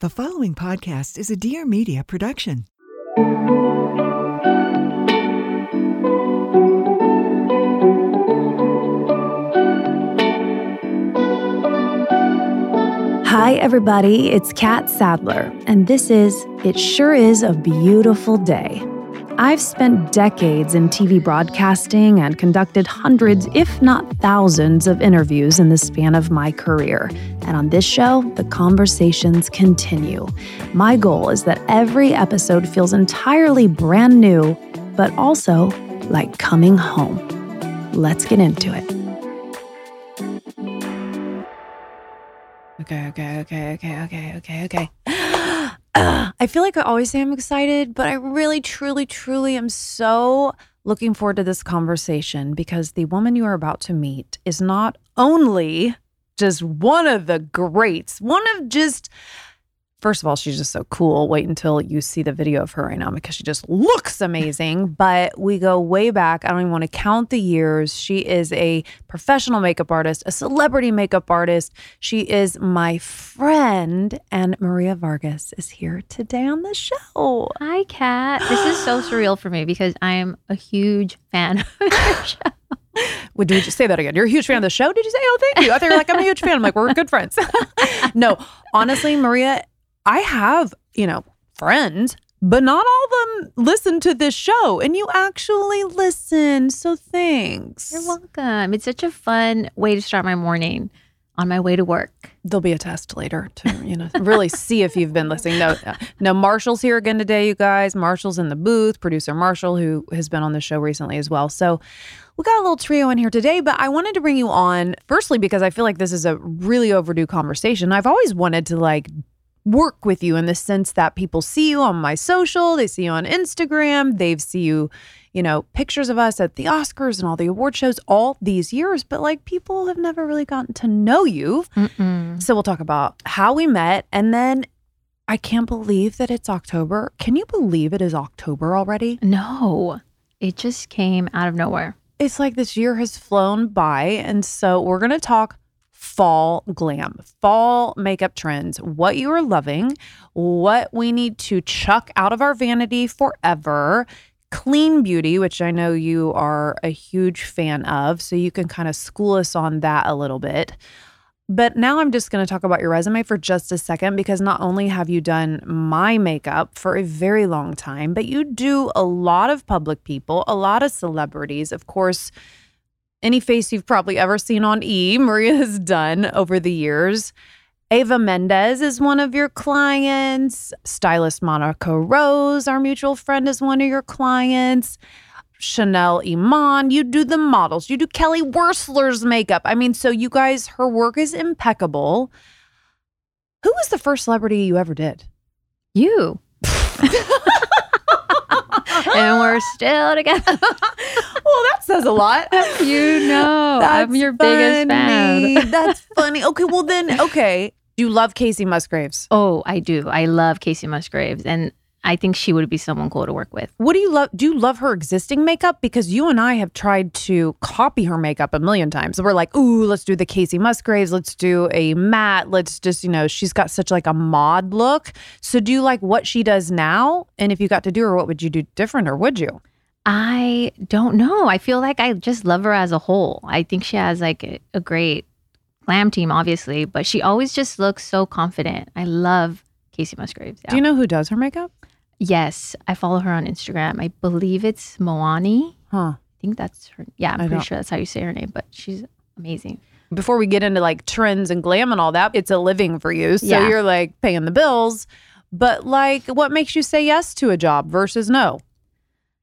The following podcast is a Dear Media production. Hi, everybody. It's Catt Sadler, and this is It Sure is a Beautiful Day. I've spent decades in TV broadcasting and conducted hundreds, if not thousands, of interviews in the span of my career. And on this show, the conversations continue. My goal is that every episode feels entirely brand new, but also like coming home. Let's get into it. Okay. I feel like I always say I'm excited, but I really, truly am so looking forward to this conversation because the woman you are about to meet is not only just one of the greats, first of all, she's just so cool. Wait until you see the video of her right now because she just looks amazing. But we go way back. I don't even want to count the years. She is a professional makeup artist, a celebrity makeup artist. She is my friend. And Maria Vargas is here today on the show. Hi, Kat. This is so surreal for me because I am a huge fan of your show. Would you say that again? You're a huge fan of the show? Did you say, oh, thank you? I thought you were like, I'm a huge fan. I'm like, we're good friends. No, honestly, Maria, I have, friends, but not all of them listen to this show. And you actually listen. So thanks. You're welcome. It's such a fun way to start my morning on my way to work. There'll be a test later to, really see if you've been listening. No, Marshall's here again today, you guys. Marshall's in the booth, producer Marshall, who has been on the show recently as well. So we got a little trio in here today, but I wanted to bring you on, firstly, because I feel like this is a really overdue conversation. I've always wanted to work with you in the sense that people see you on my social, they see you on Instagram, they've see you, pictures of us at the Oscars and all the award shows all these years, but people have never really gotten to know you. Mm-mm. So we'll talk about how we met, and then I can't believe that it's October. Can you believe it is October already? No, it just came out of nowhere. It's like this year has flown by, and so we're going to talk fall glam, fall makeup trends, what you are loving, what we need to chuck out of our vanity forever, clean beauty, which I know you are a huge fan of, so you can kind of school us on that a little bit. But now I'm just going to talk about your resume for just a second, because not only have you done my makeup for a very long time, but you do a lot of public people, a lot of celebrities, of course. Any face you've probably ever seen on E, Maria has done over the years. Eva Mendes is one of your clients. Stylist Monica Rose, our mutual friend, is one of your clients. Chanel Iman, you do the models. You do Kelly Wearstler's makeup. So you guys, her work is impeccable. Who was the first celebrity you ever did? You. And we're still together. Well, that says a lot. I'm your biggest fan. That's funny. Okay, well then, you love Kacey Musgraves. Oh, I do. I love Kacey Musgraves. And I think she would be someone cool to work with. What do you love? Do you love her existing makeup? Because you and I have tried to copy her makeup a million times. We're like, ooh, let's do the Kacey Musgraves. Let's do a matte. Let's just, she's got such a mod look. So do you like what she does now? And if you got to do her, what would you do different, or would you? I don't know. I feel like I just love her as a whole. I think she has a great glam team, obviously, but she always just looks so confident. I love Kacey Musgraves. Yeah. Do you know who does her makeup? Yes, I follow her on Instagram. I believe it's Moani. Huh. I think that's her. Yeah, I'm pretty sure that's how you say her name, but she's amazing. Before we get into trends and glam and all that, it's a living for you. So yeah. You're paying the bills. But what makes you say yes to a job versus no?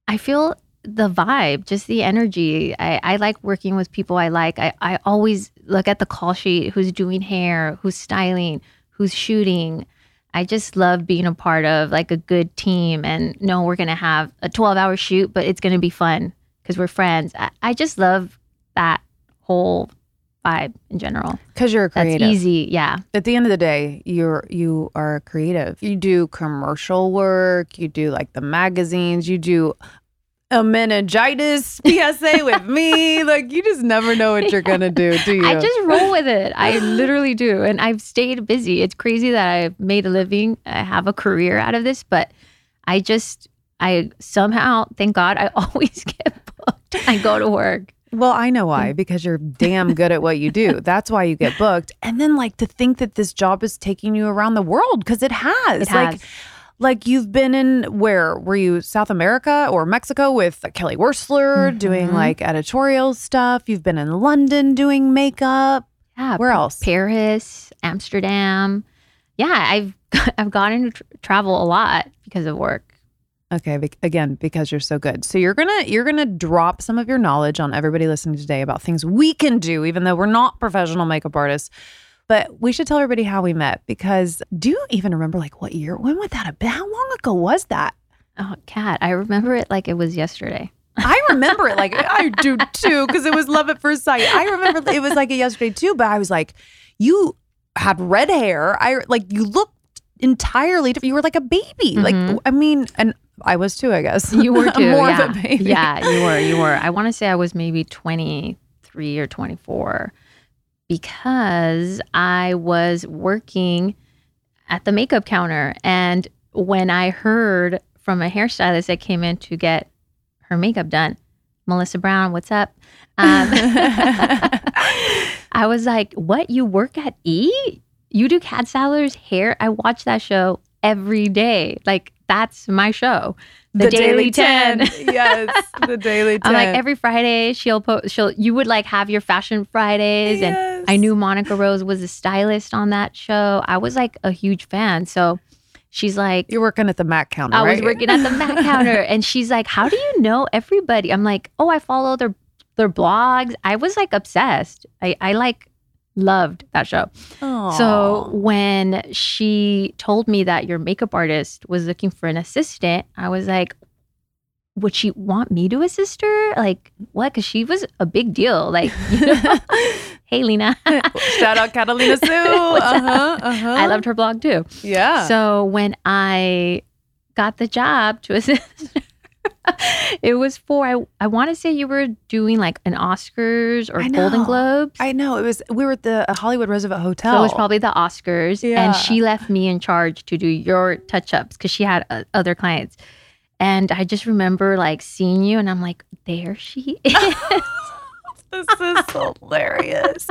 I feel the vibe, just the energy. I like working with people I like. I always look at the call sheet, who's doing hair, who's styling, who's shooting. I just love being a part of a good team, and we're going to have a 12-hour shoot, but it's going to be fun because we're friends. I just love that whole vibe in general. Because you're a creative. That's easy, yeah. At the end of the day, you are a creative. You do commercial work. You do the magazines. You do a meningitis PSA with me. Like, you just never know what you're gonna do, do you? I just roll with it. I literally do. And I've stayed busy. It's crazy that I've made a living. I have a career out of this, but I somehow, thank God, I always get booked. I go to work. Well, I know why, because you're damn good at what you do. That's why you get booked. And then, like, to think that this job is taking you around the world, because it has. Like you've been in, where were you? South America or Mexico with Kelly Wearstler, mm-hmm. doing like editorial stuff. You've been in London doing makeup. Yeah. Where else? Paris, Amsterdam. Yeah, I've gone and travel a lot because of work. Okay, again, because you're so good. So you're gonna drop some of your knowledge on everybody listening today about things we can do, even though we're not professional makeup artists. But we should tell everybody how we met, because do you even remember like what year? When would that have been? How long ago was that? Oh, Kat, I remember it like it was yesterday. I remember it like I do too, because it was love at first sight. I remember it was like it yesterday too, but I was like, you had red hair. I like you looked entirely different. You were like a baby. Mm-hmm. Like, I mean, and I was too, I guess. You were too. More yeah. of a baby. Yeah, you were. I want to say I was maybe 23 or 24. Because I was working at the makeup counter. And when I heard from a hairstylist that came in to get her makeup done, Melissa Brown, what's up? I was like, what? You work at E? You do Catt Sadler's hair? I watch that show every day. Like, that's my show. The Daily 10. Yes, The Daily 10. I'm like, every Friday you would like have your fashion Fridays. Yes. And I knew Monica Rose was a stylist on that show. I was like a huge fan. So she's like, you're working at the MAC counter, right? I was working at the MAC counter. And she's like, how do you know everybody? I'm like, oh, I follow their blogs. I was like obsessed. I like loved that show. Aww. So when she told me that your makeup artist was looking for an assistant, I was like, would she want me to assist her? Like, what? Because she was a big deal. Like, you know? Hey, Lena. Shout out Catalina Sue. I loved her blog too. Yeah. So when I got the job to assist her, it was for, I want to say you were doing like an Oscars or Golden Globes. I know. We were at the Hollywood Roosevelt Hotel. So it was probably the Oscars. Yeah. And she left me in charge to do your touch-ups because she had other clients. And I just remember like seeing you and I'm like, there she is. This is hilarious.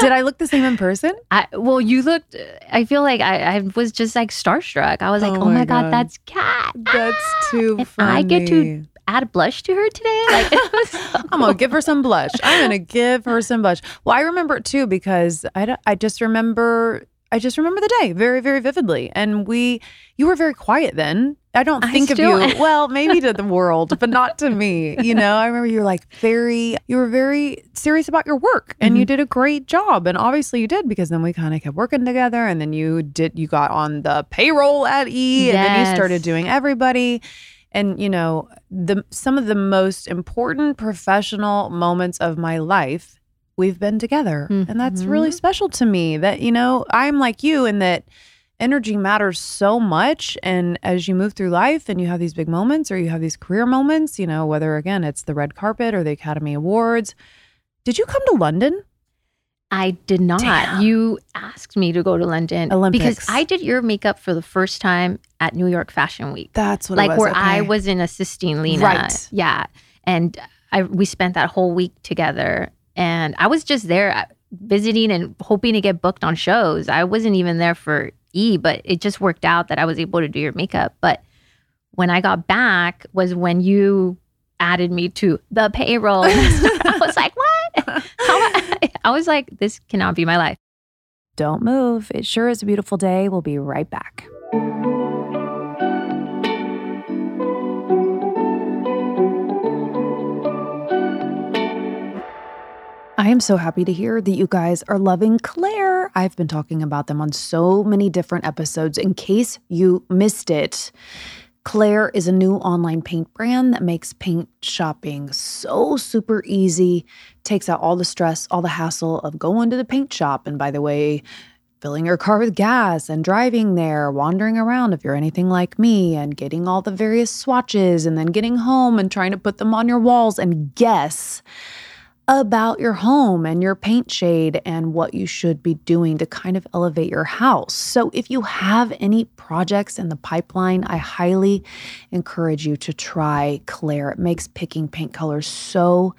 Did I look the same in person? Well, you looked, I feel like I was just like starstruck. I was like, oh my God, that's Kat. That's too funny. I get to add blush to her today. Like, it was so cool. I'm going to give her some blush. Well, I remember it too, because I just remember the day very, very vividly. And you were very quiet then. I don't think of you, well, maybe to the world, but not to me. You know, I remember you were like you were very serious about your work and mm-hmm. you did a great job. And obviously you did, because then we kind of kept working together, and then you got on the payroll at E. Yes. And then you started doing everybody. And, you know, some of the most important professional moments of my life we've been together. Mm-hmm. And that's really special to me that, you know, I'm like you in that energy matters so much. And as you move through life and you have these big moments or you have these career moments, you know, whether again, it's the red carpet or the Academy Awards. Did you come to London? I did not. Damn. You asked me to go to London. Olympics. Because I did your makeup for the first time at New York Fashion Week. That's what it was. Like where okay. I was in assisting Lena. Right. Yeah. And we spent that whole week together. And I was just there visiting and hoping to get booked on shows. I wasn't even there for E, but it just worked out that I was able to do your makeup. But when I got back was when you added me to the payroll. I was like, what? I was like, this cannot be my life. Don't move. It sure is a beautiful day. We'll be right back. I am so happy to hear that you guys are loving Clare. I've been talking about them on so many different episodes in case you missed it. Clare is a new online paint brand that makes paint shopping so super easy, takes out all the stress, all the hassle of going to the paint shop. And by the way, filling your car with gas and driving there, wandering around if you're anything like me, and getting all the various swatches and then getting home and trying to put them on your walls and guess about your home and your paint shade and what you should be doing to kind of elevate your house. So if you have any projects in the pipeline, I highly encourage you to try Clare. It makes picking paint colors so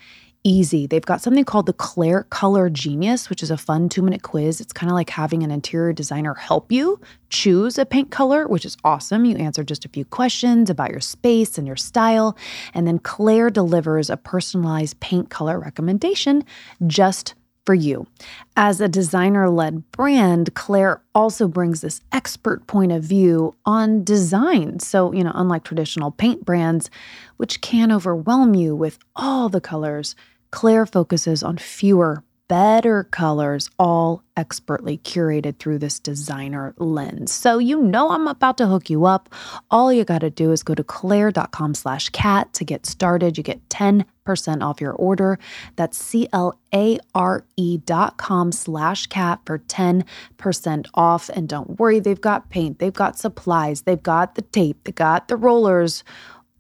easy. They've got something called the Clare Color Genius, which is a fun 2-minute quiz. It's kind of like having an interior designer help you choose a paint color, which is awesome. You answer just a few questions about your space and your style, and then Clare delivers a personalized paint color recommendation just for you. As a designer-led brand, Clare also brings this expert point of view on design. So, unlike traditional paint brands, which can overwhelm you with all the colors, Clare focuses on fewer, better colors, all expertly curated through this designer lens. So I'm about to hook you up. All you got to do is go to claire.com/cat to get started. You get 10% off your order. That's CLARE.com/cat for 10% off. And don't worry, they've got paint, they've got supplies, they've got the tape, they got the rollers,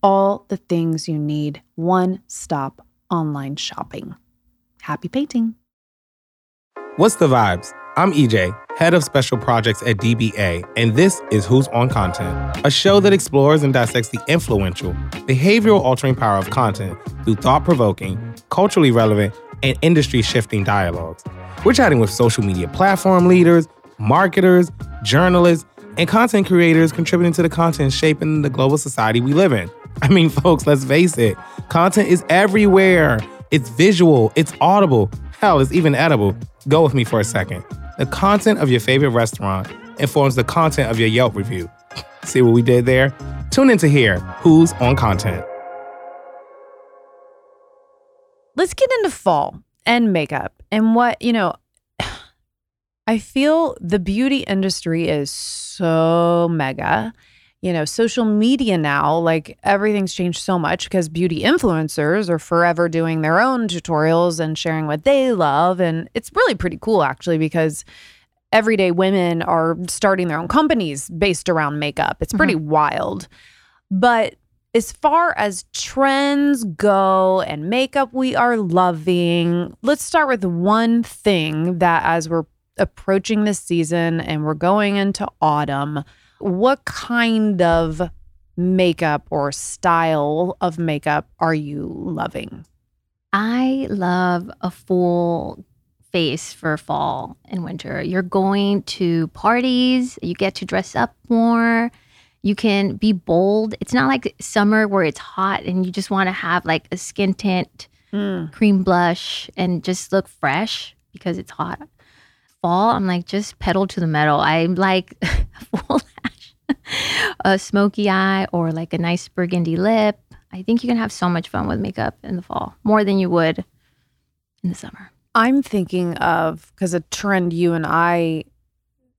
all the things you need. One-stop online shopping. Happy painting. What's the vibes? I'm EJ, head of special projects at DBA, and this is Who's On Content, a show that explores and dissects the influential, behavioral-altering power of content through thought-provoking, culturally relevant, and industry-shifting dialogues. We're chatting with social media platform leaders, marketers, journalists, and content creators contributing to the content shaping the global society we live in. I mean, folks, let's face it, content is everywhere. It's visual, it's audible, hell, it's even edible. Go with me for a second. The content of your favorite restaurant informs the content of your Yelp review. See what we did there? Tune in to hear Who's On Content. Let's get into fall and makeup and what, I feel the beauty industry is so mega. Social media now, everything's changed so much because beauty influencers are forever doing their own tutorials and sharing what they love. And it's really pretty cool, actually, because everyday women are starting their own companies based around makeup. It's pretty wild. But as far as trends go and makeup we are loving, let's start with one thing that as we're approaching this season and we're going into autumn, what kind of makeup or style of makeup are you loving? I love a full face for fall and winter. You're going to parties. You get to dress up more. You can be bold. It's not like summer where it's hot and you just want to have a skin tint, cream blush, and just look fresh because it's hot. Fall, I'm just pedal to the metal. I'm full a smoky eye or a nice burgundy lip. I think you can have so much fun with makeup in the fall, more than you would in the summer. I'm thinking of, because a trend you and I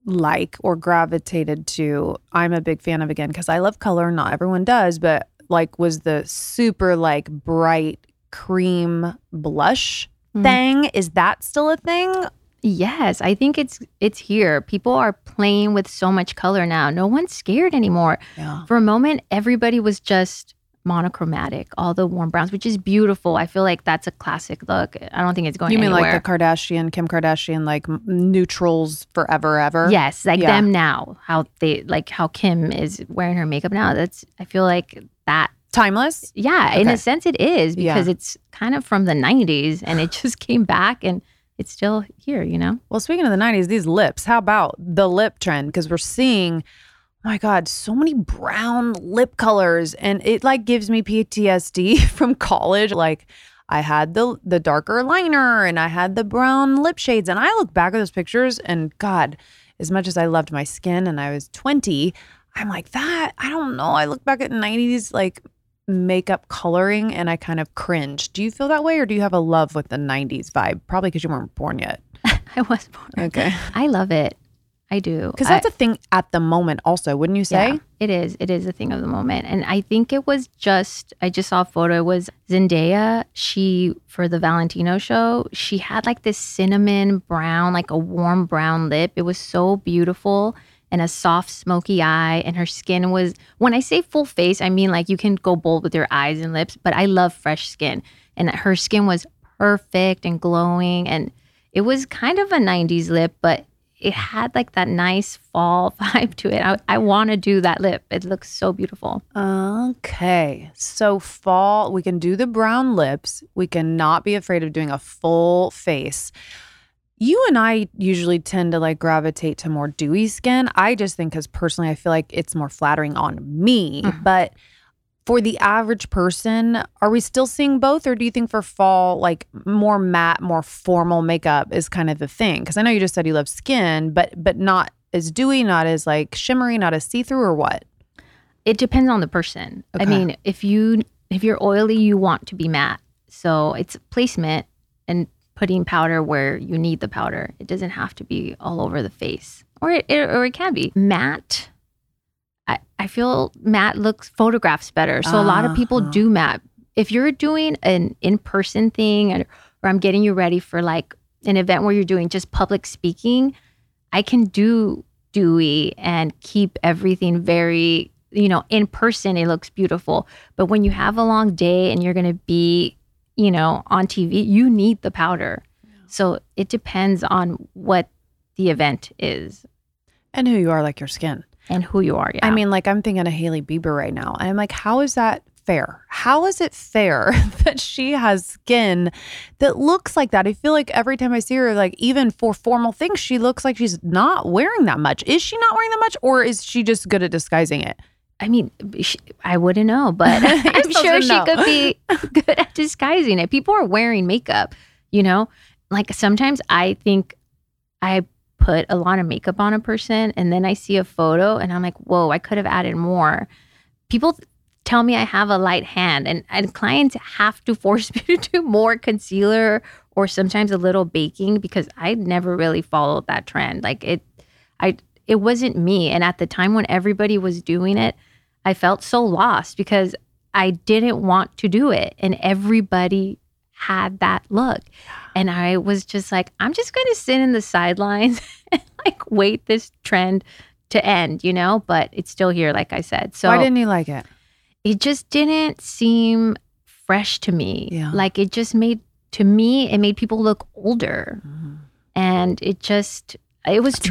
like or gravitated to, I'm a big fan of, again, because I love color, not everyone does, but was the super bright cream blush thing. Is that still a thing? Yes, I think it's here. People are playing with so much color now. No one's scared anymore. Yeah. For a moment, everybody was just monochromatic, all the warm browns, which is beautiful. I feel like that's a classic look. I don't think it's going anywhere. You mean the Kardashian, Kim Kardashian, neutrals forever, ever? Yes, them now. How they how Kim is wearing her makeup now. That's, I feel like that. Timeless? Yeah, okay. In a sense it is because it's kind of from the 90s and it just came back and it's still here, Well, speaking of the 90s, these lips, how about the lip trend? Because we're seeing, my God, so many brown lip colors. And it gives me PTSD from college. I had the darker liner and I had the brown lip shades. And I look back at those pictures and God, as much as I loved my skin and I was 20, I'm that, I don't know. I look back at 90s makeup coloring and I kind of cringe. Do you feel that way or do you have a love with the 90s vibe? Probably because you weren't born yet. I was born. Okay. I love it. I do. Because that's a thing at the moment also, wouldn't you say? Yeah, it is. It is a thing of the moment. And I think it was just, I just saw a photo. It was Zendaya. She, for the Valentino show, she had like this cinnamon brown, like a warm brown lip. It was so beautiful and a soft smoky eye. And her skin was, when I say full face, I mean like you can go bold with your eyes and lips, but I love fresh skin. And her skin was perfect and glowing. And it was kind of a 90s lip, but it had like that nice fall vibe to it. I want to do that lip. It looks so beautiful. Okay. So fall, we can do the brown lips. We cannot be afraid of doing a full face. You and I usually tend to like gravitate to more dewy skin. I just think because personally I feel like it's more flattering on me. Mm-hmm. But for the average person, are we still seeing both? Or do you think for fall, like more matte, more formal makeup is kind of the thing? Because I know you just said you love skin, but not as dewy, not as like shimmery, not as see-through, or what? It depends on the person. Okay. I mean, if you're oily, you want to be matte. So it's placement and putting powder where you need the powder. It doesn't have to be all over the face. Or it can be. Matte, I feel matte looks photographs better. So a lot of people do matte. If you're doing an in-person thing or I'm getting you ready for like an event where you're doing just public speaking, I can do dewy and keep everything very, in person, it looks beautiful. But when you have a long day and you're going to be, on TV, you need the powder. Yeah. So it depends on what the event is. And who you are, like your skin. And who you are, yeah. I mean, like, I'm thinking of Hailey Bieber right now. And I'm like, how is that fair? How is it fair that she has skin that looks like that? I feel like every time I see her, like, even for formal things, she looks like she's not wearing that much. Is she not wearing that much? Or is she just good at disguising it? I mean, I wouldn't know, but I'm sure she could be good at disguising it. People are wearing makeup, Like, sometimes I think I put a lot of makeup on a person and then I see a photo and I'm like, whoa, I could have added more. People tell me I have a light hand and clients have to force me to do more concealer or sometimes a little baking because I never really followed that trend. Like it wasn't me. And at the time when everybody was doing it, I felt so lost because I didn't want to do it and everybody had that look. And I was just like, I'm just going to sit in the sidelines and like wait this trend to end, but it's still here, like I said. So why didn't you like it? It just didn't seem fresh to me. Yeah. Like it made people look older. Mm-hmm. And it was too much.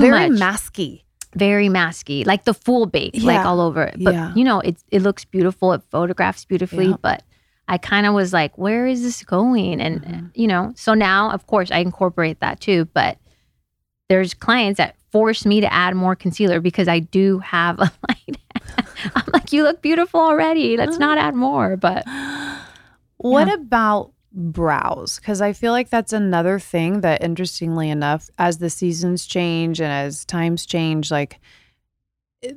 Very masky. Like the full bake, yeah. Like all over it. But it looks beautiful. It photographs beautifully, yeah. But I kind of was like, where is this going? And, mm-hmm. So now, of course, I incorporate that too. But there's clients that force me to add more concealer because I do have a light. I'm like, you look beautiful already. Let's not add more. But what about brows? Because I feel like that's another thing that, interestingly enough, as the seasons change and as times change, like,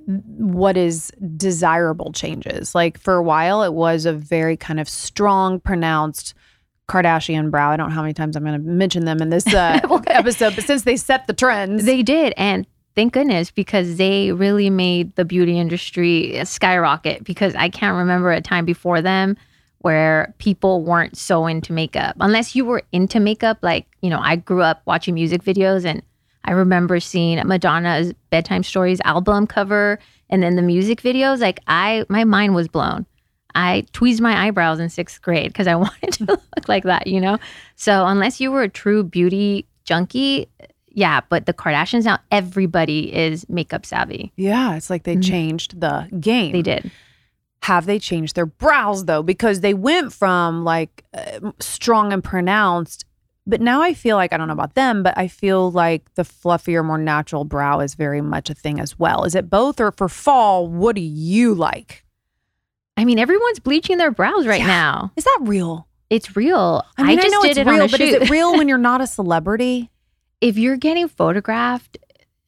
what is desirable changes. Like for a while, it was a very kind of strong, pronounced Kardashian brow. I don't know how many times I'm going to mention them in this episode, but since they set the trends. They did. And thank goodness, because they really made the beauty industry skyrocket because I can't remember a time before them where people weren't so into makeup. Unless you were into makeup, like, I grew up watching music videos and I remember seeing Madonna's Bedtime Stories album cover and then the music videos. Like my mind was blown. I tweezed my eyebrows in 6th grade because I wanted to look like that, So unless you were a true beauty junkie, yeah, but the Kardashians now, everybody is makeup savvy. Yeah, it's like they changed the game. They did. Have they changed their brows though? Because they went from like strong and pronounced. But now I feel like, I don't know about them, but I feel like the fluffier, more natural brow is very much a thing as well. Is it both? Or for fall, what do you like? I mean, everyone's bleaching their brows right now. Is that real? It's real. I mean, I just know it's real, but is it real when you're not a celebrity? If you're getting photographed,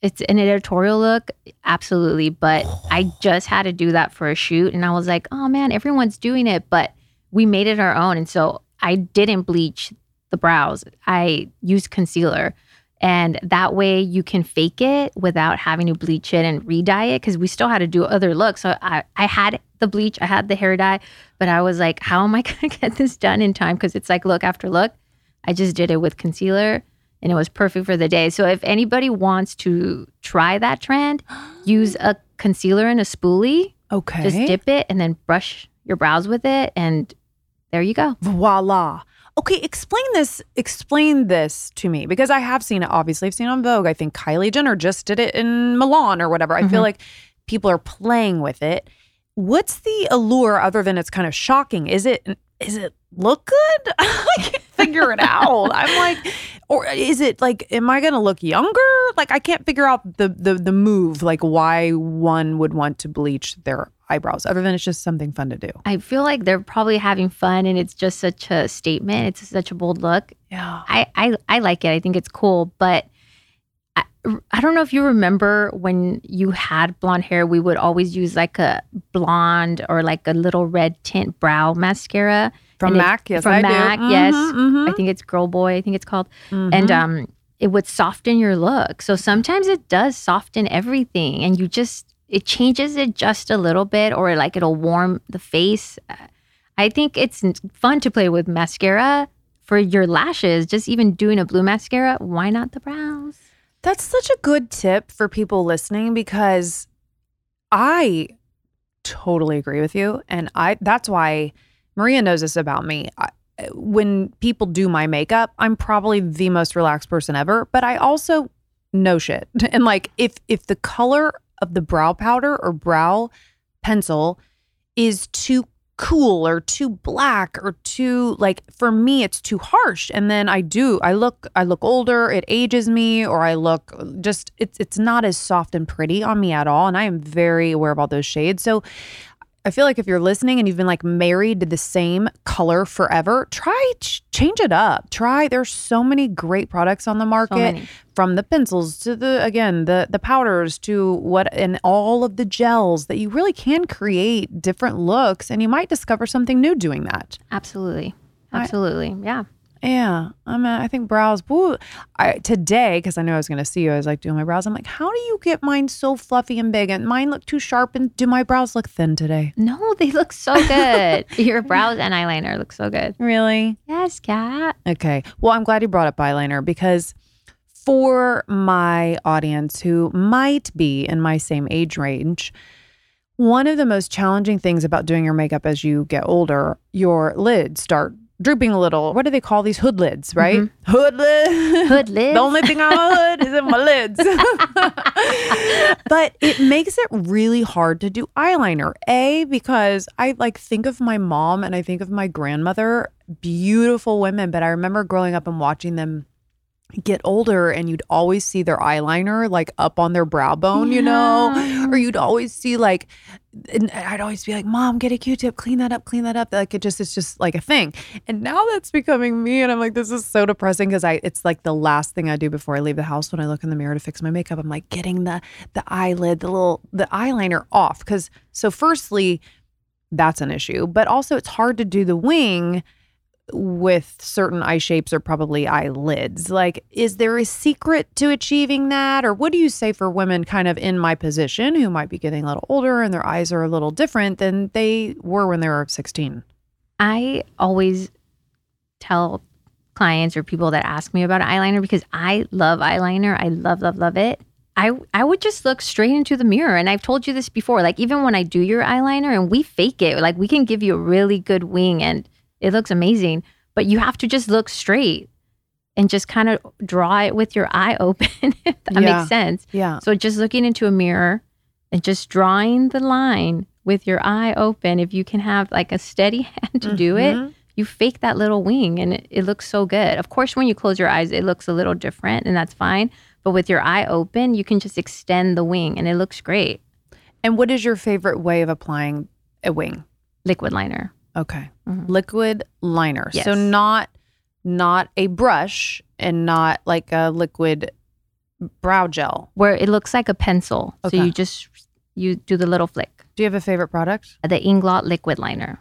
it's an editorial look, absolutely. But I just had to do that for a shoot. And I was like, oh man, everyone's doing it. But we made it our own. And so I didn't bleach the brows. I used concealer And that way you can fake it without having to bleach it and re-dye it, because we still had to do other looks. So I had the bleach, I had the hair dye, but I was like, how am I going to get this done in time? Because it's like look after look. I just did it with concealer and it was perfect for the day. So if anybody wants to try that trend, use a concealer and a spoolie. Okay. Just dip it and then brush your brows with it. And there you go. Voila. Okay, explain this to me, because I have seen it, obviously. I've seen it on Vogue. I think Kylie Jenner just did it in Milan or whatever. Mm-hmm. I feel like people are playing with it. What's the allure other than it's kind of shocking? Is it look good? I can't figure it out. I'm like, or is it like, am I going to look younger? Like, I can't figure out the move, like why one would want to bleach their eyebrows, other than it's just something fun to do. I feel like they're probably having fun, and it's just such a statement. It's such a bold look. Yeah, I like it. I think it's cool, but I don't know if you remember when you had blonde hair, we would always use like a blonde or like a little red tint brow mascara. From MAC, yes, I do. From MAC, yes. Mm-hmm. I think it's Girl Boy, I think it's called. Mm-hmm. And it would soften your look. So sometimes it does soften everything, and it changes it just a little bit, or like it'll warm the face. I think it's fun to play with mascara for your lashes. Just even doing a blue mascara, why not the brows? That's such a good tip for people listening, because I totally agree with you. And that's why Maria knows this about me. When people do my makeup, I'm probably the most relaxed person ever, but I also know shit. And like if the color of the brow powder or brow pencil is too cool or too black or too, like, for me it's too harsh, and then I look older, it ages me, or I look just, it's not as soft and pretty on me at all. And I am very aware of all those shades. So I feel like if you're listening and you've been like married to the same color forever, try change it up. There's so many great products on the market, from the pencils to the powders to what, and all of the gels, that you really can create different looks, and you might discover something new doing that. Absolutely. Yeah. I think brows. Woo, today, because I knew I was going to see you, I was like doing my brows. I'm like, how do you get mine so fluffy and big? And mine look too sharp. And do my brows look thin today? No, they look so good. Your brows and eyeliner look so good. Really? Yes, Kat. Okay. Well, I'm glad you brought up eyeliner, because for my audience who might be in my same age range, one of the most challenging things about doing your makeup as you get older, your lids start drooping a little. What do they call these? Hood lids, right? Mm-hmm. Hood lids. The only thing on my hood is in my lids. But it makes it really hard to do eyeliner. Because I like think of my mom and I think of my grandmother, beautiful women, but I remember growing up and watching them get older, and you'd always see their eyeliner like up on their brow bone, yeah. You know, or you'd always see like, and I'd always be like, Mom, get a Q-tip, clean that up. Like it's just like a thing. And now that's becoming me. And I'm like, this is so depressing, because it's like the last thing I do before I leave the house. When I look in the mirror to fix my makeup, I'm like getting the eyeliner off. Cause so firstly, that's an issue, but also it's hard to do the wing with certain eye shapes or probably eyelids. Like, is there a secret to achieving that? Or what do you say for women kind of in my position who might be getting a little older and their eyes are a little different than they were when they were 16? I always tell clients or people that ask me about eyeliner, because I love eyeliner. I love it. I would just look straight into the mirror. And I've told you this before, like even when I do your eyeliner and we fake it, like we can give you a really good wing and it looks amazing, but you have to just look straight and just kind of draw it with your eye open, if that makes sense. Yeah. So just looking into a mirror and just drawing the line with your eye open, if you can have like a steady hand to do it, you fake that little wing and it looks so good. Of course, when you close your eyes, it looks a little different, and that's fine. But with your eye open, you can just extend the wing and it looks great. And what is your favorite way of applying a wing? Liquid liner. Okay. Mm-hmm. Liquid liner. Yes. So not a brush, and not like a liquid brow gel, where it looks like a pencil. Okay. So you do the little flick. Do you have a favorite product? The Inglot liquid liner.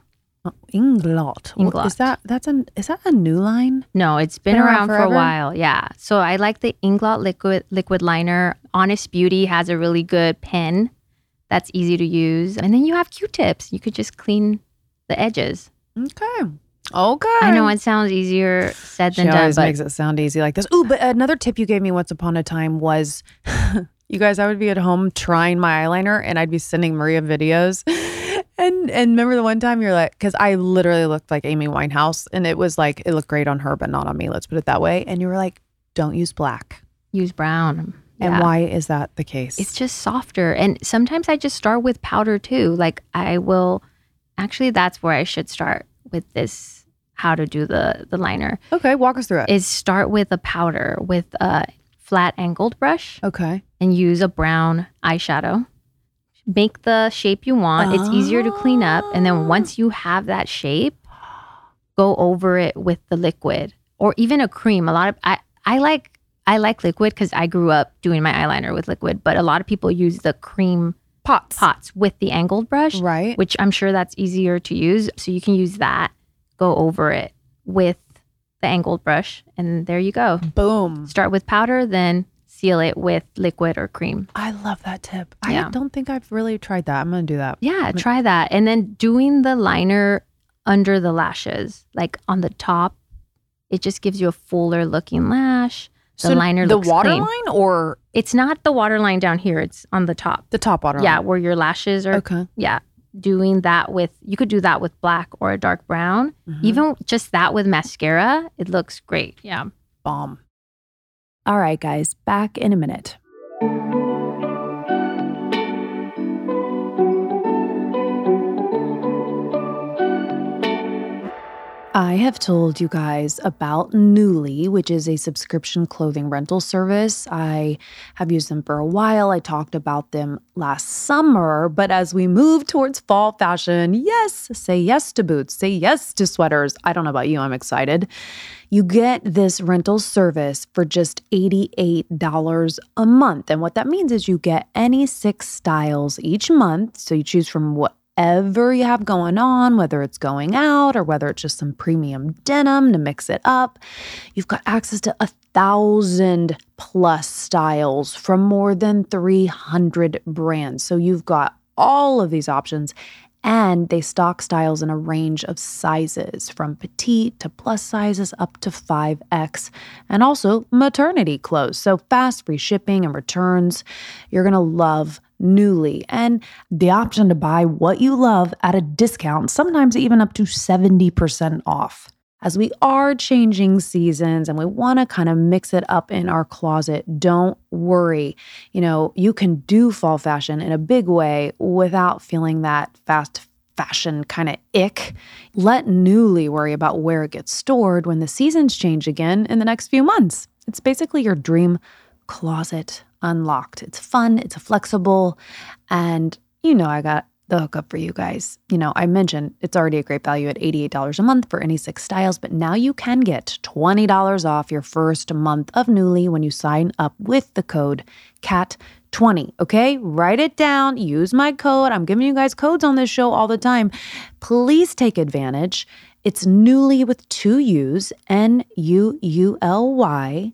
Inglot. Inglot. Is that a new line? No, it's been around for a while. Yeah. So I like the Inglot liquid liner. Honest Beauty has a really good pen that's easy to use. And then you have Q-tips. You could just clean the edges. Okay. I know it sounds easier said than done. She always makes it sound easy like this. Ooh, but another tip you gave me once upon a time was, you guys, I would be at home trying my eyeliner and I'd be sending Maria videos. And remember the one time you're like, because I literally looked like Amy Winehouse, and it was like, it looked great on her, but not on me. Let's put it that way. And you were like, don't use black. Use brown. Yeah. And why is that the case? It's just softer. And sometimes I just start with powder too. Like I will, actually that's where I should start with this, how to do the liner. Okay, walk us through it. Is start with a powder with a flat angled brush. Okay. And use a brown eyeshadow. Make the shape you want. It's easier to clean up. And then once you have that shape, go over it with the liquid or even a cream. A lot of I like liquid because I grew up doing my eyeliner with liquid, but a lot of people use the cream pots with the angled brush, right? Which I'm sure that's easier to use. So you can use that. Go over it with the angled brush, and there you go. Boom. Start with powder, then seal it with liquid or cream. I love that tip. Yeah. I don't think I've really tried that. I'm going to do that. Yeah, try that. And then doing the liner under the lashes, like on the top, it just gives you a fuller looking lash. The liner looks clean. The waterline, or? It's not the waterline down here. It's on the top. The top waterline. Yeah, where your lashes are. Okay. Yeah. Doing that with, you could do that with black or a dark brown. Mm-hmm. Even just that with mascara, it looks great. Yeah. Bomb. All right, guys, back in a minute. I have told you guys about Nuuly, which is a subscription clothing rental service. I have used them for a while. I talked about them last summer, but as we move towards fall fashion, yes, say yes to boots, say yes to sweaters. I don't know about you, I'm excited. You get this rental service for just $88 a month. And what that means is you get any 6 styles each month. So you choose from whatever you have going on, whether it's going out or whether it's just some premium denim to mix it up. You've got access to 1,000+ styles from more than 300 brands. So you've got all of these options, and they stock styles in a range of sizes from petite to plus sizes up to 5X, and also maternity clothes. So fast, free shipping and returns. You're going to love Nuuly, and the option to buy what you love at a discount, sometimes even up to 70% off. As we are changing seasons and we want to kind of mix it up in our closet, don't worry. You know, you can do fall fashion in a big way without feeling that fast fashion kind of ick. Let Nuuly worry about where it gets stored when the seasons change again in the next few months. It's basically your dream closet unlocked. It's fun, it's flexible, and you know I got the hookup for you guys. You know, I mentioned it's already a great value at $88 a month for any 6 styles, but now you can get $20 off your first month of Nuuly when you sign up with the code CAT20. Okay, write it down, use my code. I'm giving you guys codes on this show all the time. Please take advantage. It's Nuuly with 2 U's, Nuuly.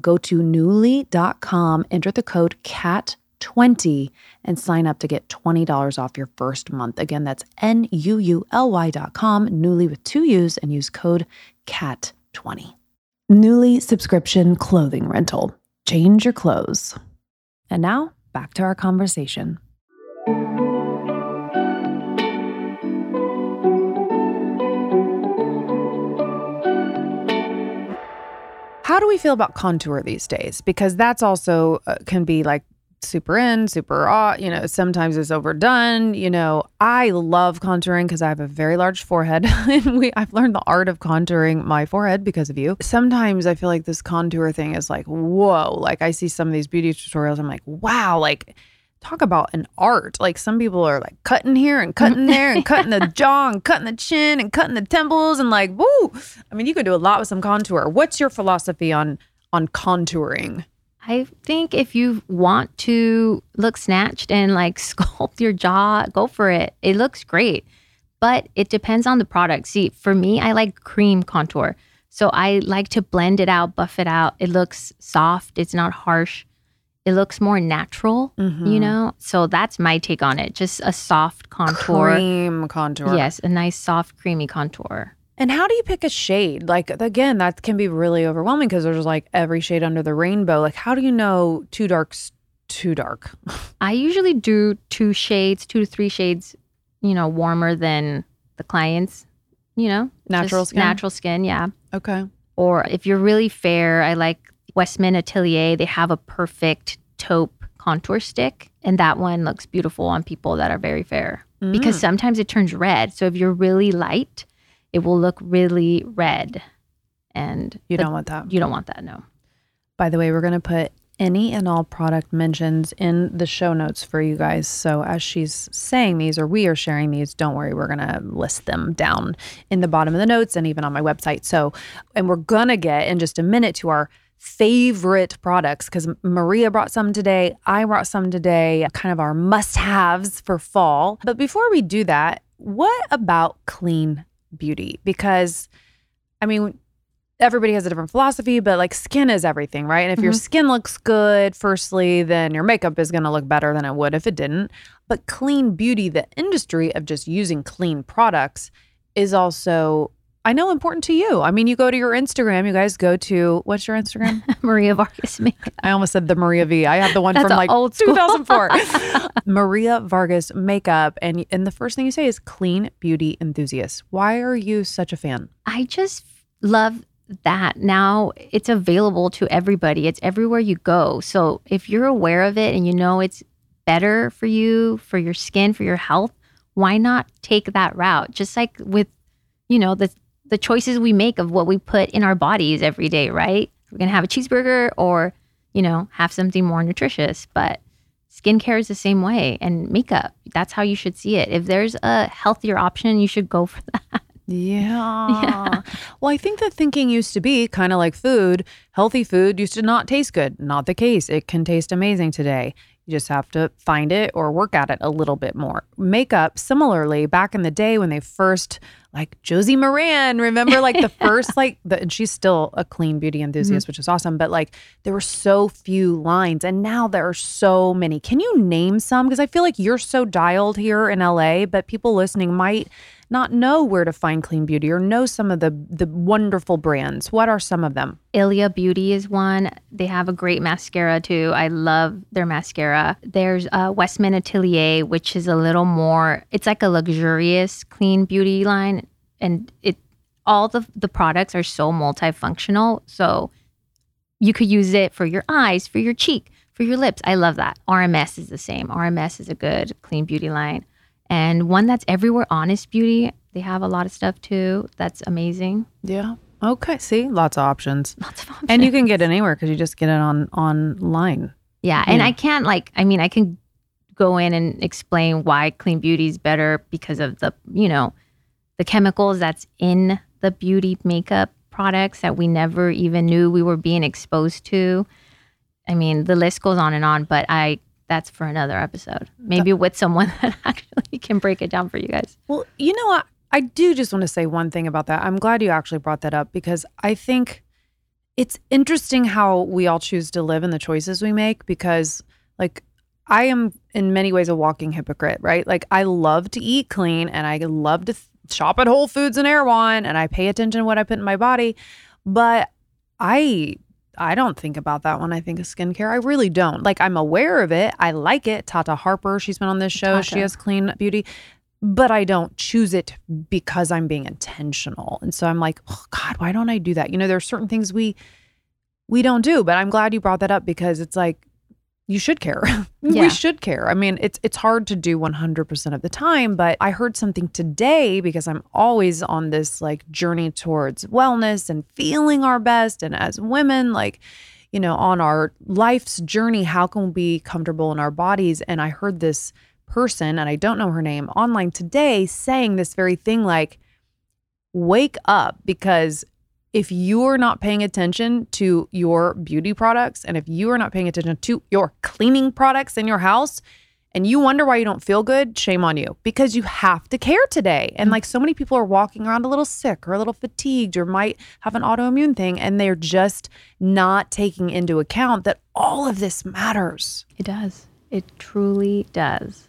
Go to Nuuly.com, enter the code CAT20, and sign up to get $20 off your first month. Again, that's Nuuly.com, Nuuly with 2 U's, and use code CAT20. Nuuly subscription clothing rental. Change your clothes. And now, back to our conversation. How do we feel about contour these days? Because that's also can be like super in, super out, you know, sometimes it's overdone. You know, I love contouring because I have a very large forehead and I've learned the art of contouring my forehead because of you. Sometimes I feel like this contour thing is like, whoa, like I see some of these beauty tutorials. I'm like, wow, like talk about an art. Like some people are like cutting here and cutting there and cutting the jaw and cutting the chin and cutting the temples and like, woo. I mean, you can do a lot with some contour. What's your philosophy on contouring? I think if you want to look snatched and like sculpt your jaw, go for it. It looks great. but it depends on the product. See, for me, I like cream contour. So I like to blend it out, buff it out. It looks soft. It's not harsh. It looks more natural, you know? So that's my take on it. Just a soft contour. Cream contour. Yes, a nice soft creamy contour. And how do you pick a shade? Like, again, that can be really overwhelming because there's like every shade under the rainbow. Like, how do you know too dark's too dark? I usually do two to three shades, you know, warmer than the client's, you know. Natural skin? Natural skin, yeah. Okay. Or if you're really fair, I like Westman Atelier. They have a perfect taupe contour stick. And that one looks beautiful on people that are very fair. Because sometimes it turns red. So if you're really light, it will look really red. And you don't want that. You don't want that, no. By the way, we're going to put any and all product mentions in the show notes for you guys. So as she's saying these, or we are sharing these, don't worry, we're going to list them down in the bottom of the notes and even on my website. So, and we're going to get in just a minute to our favorite products because Maria brought some today. I brought some today, kind of our must-haves for fall. But before we do that, what about clean beauty? Because, I mean, everybody has a different philosophy, but like skin is everything, right? And if your skin looks good, firstly, then your makeup is going to look better than it would if it didn't. But clean beauty, the industry of just using clean products, is also, I know, important to you. I mean, you go to your Instagram, you guys go to, what's your Instagram? Maria Vargas Makeup. I almost said the Maria V. I have the one from like old 2004. Maria Vargas Makeup. And the first thing you say is clean beauty enthusiast. Why are you such a fan? I just love that. Now it's available to everybody. It's everywhere you go. So if you're aware of it and you know it's better for you, for your skin, for your health, why not take that route? Just like with, you know, the choices we make of what we put in our bodies every day, right? We're going to have a cheeseburger or, you know, have something more nutritious. But skincare is the same way, and makeup, that's how you should see it. If there's a healthier option, you should go for that. Yeah. Well, I think the thinking used to be kind of like food. Healthy food used to not taste good. Not the case. It can taste amazing today. You just have to find it or work at it a little bit more. Makeup, similarly, back in the day when they first, like Josie Moran, remember like the first, and she's still a clean beauty enthusiast, which is awesome. But like there were so few lines and now there are so many. Can you name some? Because I feel like you're so dialed here in LA, but people listening might not know where to find clean beauty or know some of the wonderful brands. What are some of them? Ilia Beauty is one. They have a great mascara too. I love their mascara. There's Westman Atelier, which is a little more, it's like a luxurious clean beauty line. And it all the products are so multifunctional. So you could use it for your eyes, for your cheek, for your lips. I love that. RMS is the same. RMS is a good clean beauty line. And one that's everywhere, Honest Beauty. They have a lot of stuff too. That's amazing. Yeah. Okay. See, lots of options. Lots of options. And you can get anywhere because you just get it online. Yeah. And I can't I can go in and explain why clean beauty is better because of the, you know, the chemicals that's in the beauty makeup products that we never even knew we were being exposed to. I mean, the list goes on and on, but that's for another episode. Maybe with someone that actually can break it down for you guys. Well, you know what? I do just want to say one thing about that. I'm glad you actually brought that up because I think it's interesting how we all choose to live and the choices we make because, like, I am in many ways a walking hypocrite, right? Like, I love to eat clean and I love to shop at Whole Foods and Erewhon and I pay attention to what I put in my body, but I don't think about that when I think of skincare. I really don't. Like, I'm aware of it. I like it. Tata Harper, she's been on this show. Tata. She has clean beauty. But I don't choose it because I'm being intentional. And so I'm like, oh, God, why don't I do that? You know, there are certain things we don't do. But I'm glad you brought that up because it's like, you should care. Yeah. We should care. I mean, it's hard to do 100% of the time, but I heard something today because I'm always on this like journey towards wellness and feeling our best. And as women, like, you know, on our life's journey, how can we be comfortable in our bodies? And I heard this person, and I don't know her name, online today saying this very thing, like, wake up, because if you're not paying attention to your beauty products and if you are not paying attention to your cleaning products in your house and you wonder why you don't feel good, shame on you, because you have to care today. And like so many people are walking around a little sick or a little fatigued or might have an autoimmune thing, and they're just not taking into account that all of this matters. It does. It truly does.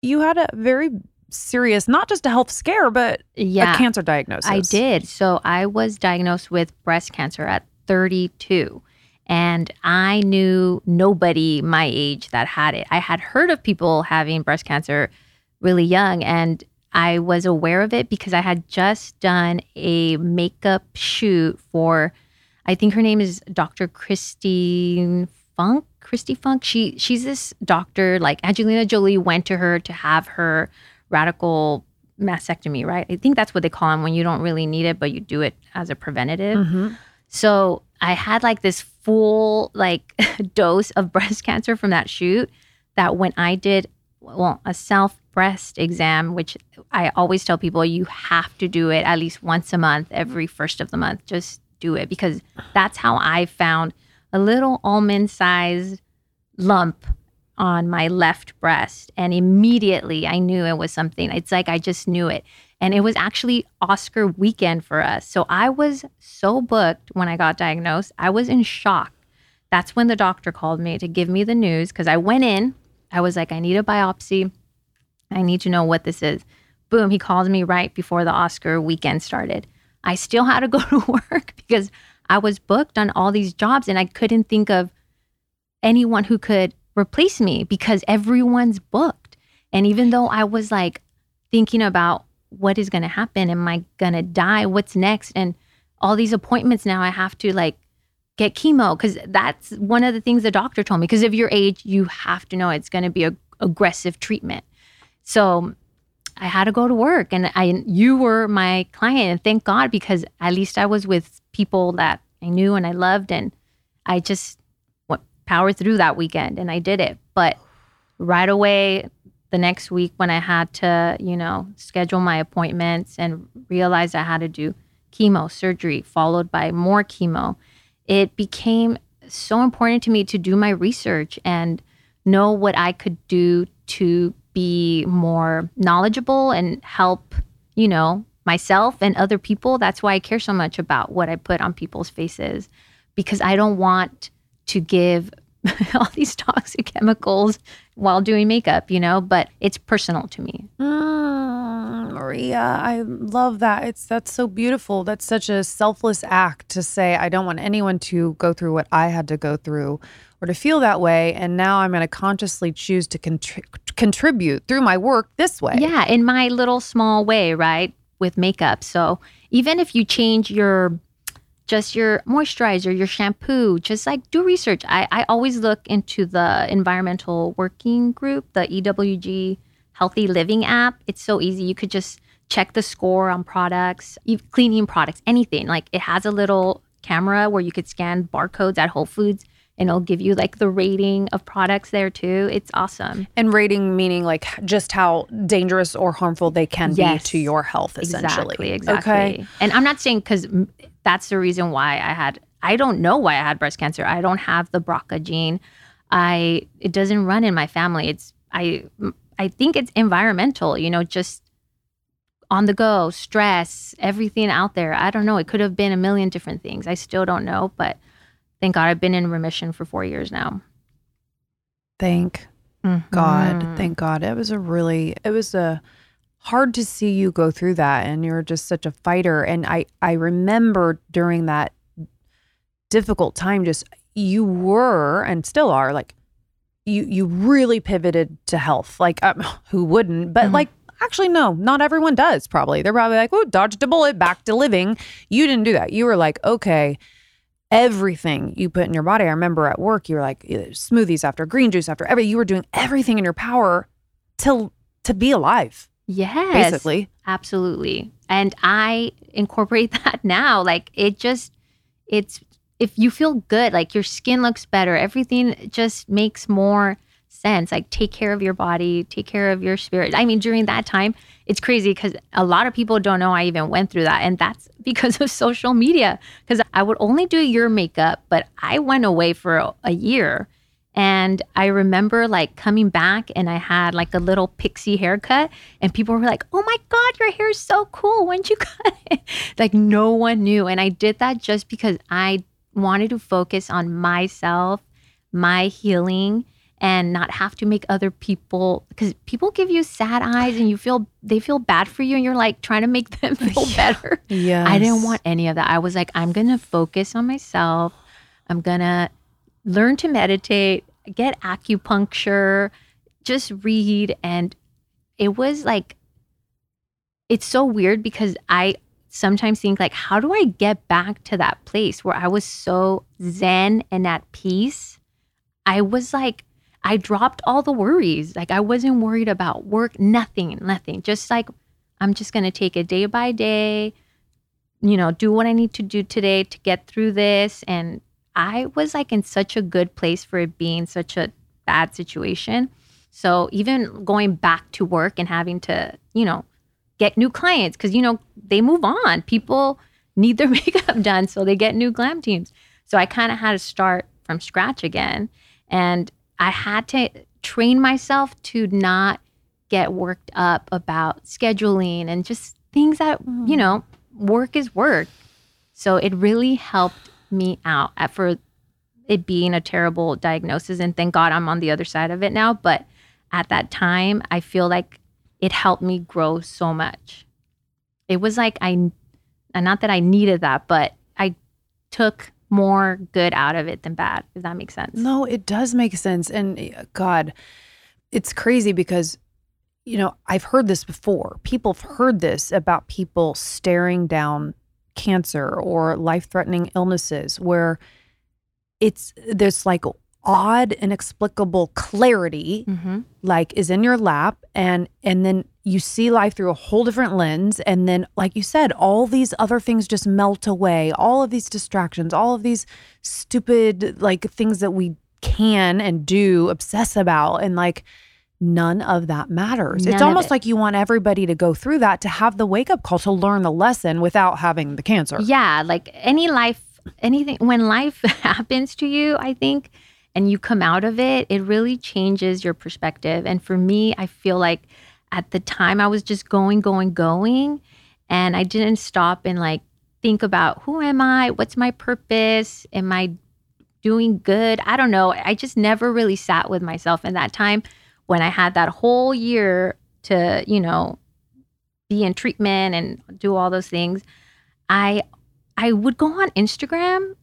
You had a very serious, not just a health scare, but a cancer diagnosis. I did. So I was diagnosed with breast cancer at 32. And I knew nobody my age that had it. I had heard of people having breast cancer really young, and I was aware of it because I had just done a makeup shoot for, I think her name is Dr. Christine Funk. Christy Funk. She's this doctor, like Angelina Jolie went to her to have her radical mastectomy, right? I think that's what they call them when you don't really need it, but you do it as a preventative. Mm-hmm. So I had like this full like dose of breast cancer from that shoot that when I did a self breast exam, which I always tell people you have to do it at least once a month, every first of the month, just do it, because that's how I found a little almond sized lump on my left breast. And immediately I knew it was something. It's like I just knew it. And it was actually Oscar weekend for us. So I was so booked when I got diagnosed. I was in shock. That's when the doctor called me to give me the news, because I went in. I was like, I need a biopsy. I need to know what this is. Boom, he called me right before the Oscar weekend started. I still had to go to work because I was booked on all these jobs and I couldn't think of anyone who could replace me because everyone's booked. And even though I was like thinking about what is going to happen? Am I going to die? What's next? And all these appointments now, I have to like get chemo, because that's one of the things the doctor told me. Because of your age, you have to know it's going to be an aggressive treatment. So I had to go to work, and you were my client, and thank God, because at least I was with people that I knew and I loved, and I just powered through that weekend and I did it. But right away, the next week when I had to, schedule my appointments and realized I had to do chemo surgery followed by more chemo, it became so important to me to do my research and know what I could do to be more knowledgeable and help, myself and other people. That's why I care so much about what I put on people's faces, because I don't want to give all these toxic chemicals while doing makeup, but it's personal to me. Maria, I love that. That's so beautiful. That's such a selfless act to say, I don't want anyone to go through what I had to go through or to feel that way. And now I'm going to consciously choose to contribute through my work this way. Yeah, in my little small way, right? With makeup. So even if you change your moisturizer, your shampoo, just like do research. I always look into the Environmental Working Group, the EWG Healthy Living app. It's so easy. You could just check the score on products, cleaning products, anything. Like it has a little camera where you could scan barcodes at Whole Foods and it'll give you like the rating of products there too. It's awesome. And rating meaning like just how dangerous or harmful they can be to your health, essentially. Exactly. Okay. And I'm not saying because that's the reason why I don't know why I had breast cancer. I don't have the BRCA gene. It doesn't run in my family. I think it's environmental, just on the go, stress, everything out there. I don't know. It could have been a million different things. I still don't know, but thank God I've been in remission for 4 years now. Thank God. It was hard to see you go through that, and you're just such a fighter. And I remember during that difficult time, just you were and still are like, you really pivoted to health. Like who wouldn't? But actually, no, not everyone does probably. They're probably like, oh, dodged a bullet, back to living. You didn't do that. You were like, okay, everything you put in your body. I remember at work, you were like smoothies after green juice after everything. You were doing everything in your power to be alive. Yes, basically. Absolutely. And I incorporate that now. Like it's if you feel good, like your skin looks better, everything just makes more sense. Like take care of your body, take care of your spirit. I mean, during that time, it's crazy because a lot of people don't know I even went through that. And that's because of social media, because I would only do your makeup, but I went away for a year. And I remember like coming back and I had like a little pixie haircut and people were like, oh my God, your hair is so cool. When'd you cut it? Like no one knew. And I did that just because I wanted to focus on myself, my healing, and not have to make other people, because people give you sad eyes and they feel bad for you and you're like trying to make them feel better. Yes. I didn't want any of that. I was like, I'm going to focus on myself. I'm going to learn to meditate, get acupuncture, just read. And it was like, it's so weird because I sometimes think like, how do I get back to that place where I was so zen and at peace? I was like, I dropped all the worries. Like I wasn't worried about work, nothing. Just like, I'm just going to take it day by day, you know, do what I need to do today to get through this. And I was like in such a good place for it being such a bad situation. So even going back to work and having to, you know, get new clients because, you know, they move on. People need their makeup done, so they get new glam teams. So I kind of had to start from scratch again. And I had to train myself to not get worked up about scheduling and just things that, you know, work is work. So it really helped me out for it being a terrible diagnosis. And thank God I'm on the other side of it now. But at that time, I feel like it helped me grow so much. It was like not that I needed that, but I took more good out of it than bad, if that makes sense. No, it does make sense. And God, it's crazy because, you know, I've heard this before. People have heard this about people staring down cancer or life-threatening illnesses where it's this like odd, inexplicable clarity like is in your lap and then you see life through a whole different lens. And then, like you said, all these other things just melt away. All of these distractions, all of these stupid, like, things that we can and do obsess about. And, like, none of that matters. It's almost like you want everybody to go through that, to have the wake-up call, to learn the lesson without having the cancer. Yeah, like, when life happens to you, I think, and you come out of it, it really changes your perspective. And for me, I feel like at the time I was just going. And I didn't stop and like think about who am I? What's my purpose? Am I doing good? I don't know. I just never really sat with myself. And that time when I had that whole year to, you know, be in treatment and do all those things, I would go on Instagram.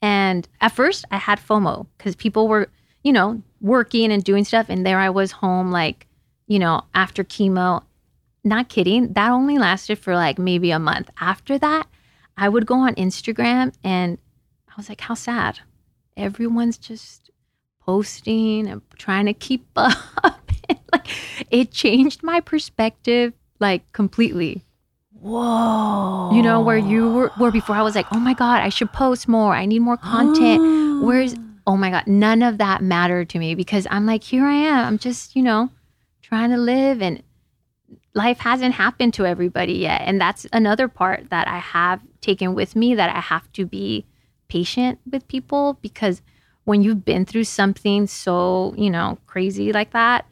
And at first I had FOMO because people were, you know, working and doing stuff. And there I was home like, you know, after chemo, not kidding, that only lasted for like maybe a month. After that, I would go on Instagram and I was like, how sad. Everyone's just posting and trying to keep up. Like, it changed my perspective like completely. Whoa. You know, where you were before I was like, oh my God, I should post more. I need more content. Oh my God, none of that mattered to me because I'm like, here I am. I'm just, you know, trying to live, and life hasn't happened to everybody yet. And that's another part that I have taken with me, that I have to be patient with people, because when you've been through something so, you know, crazy like that,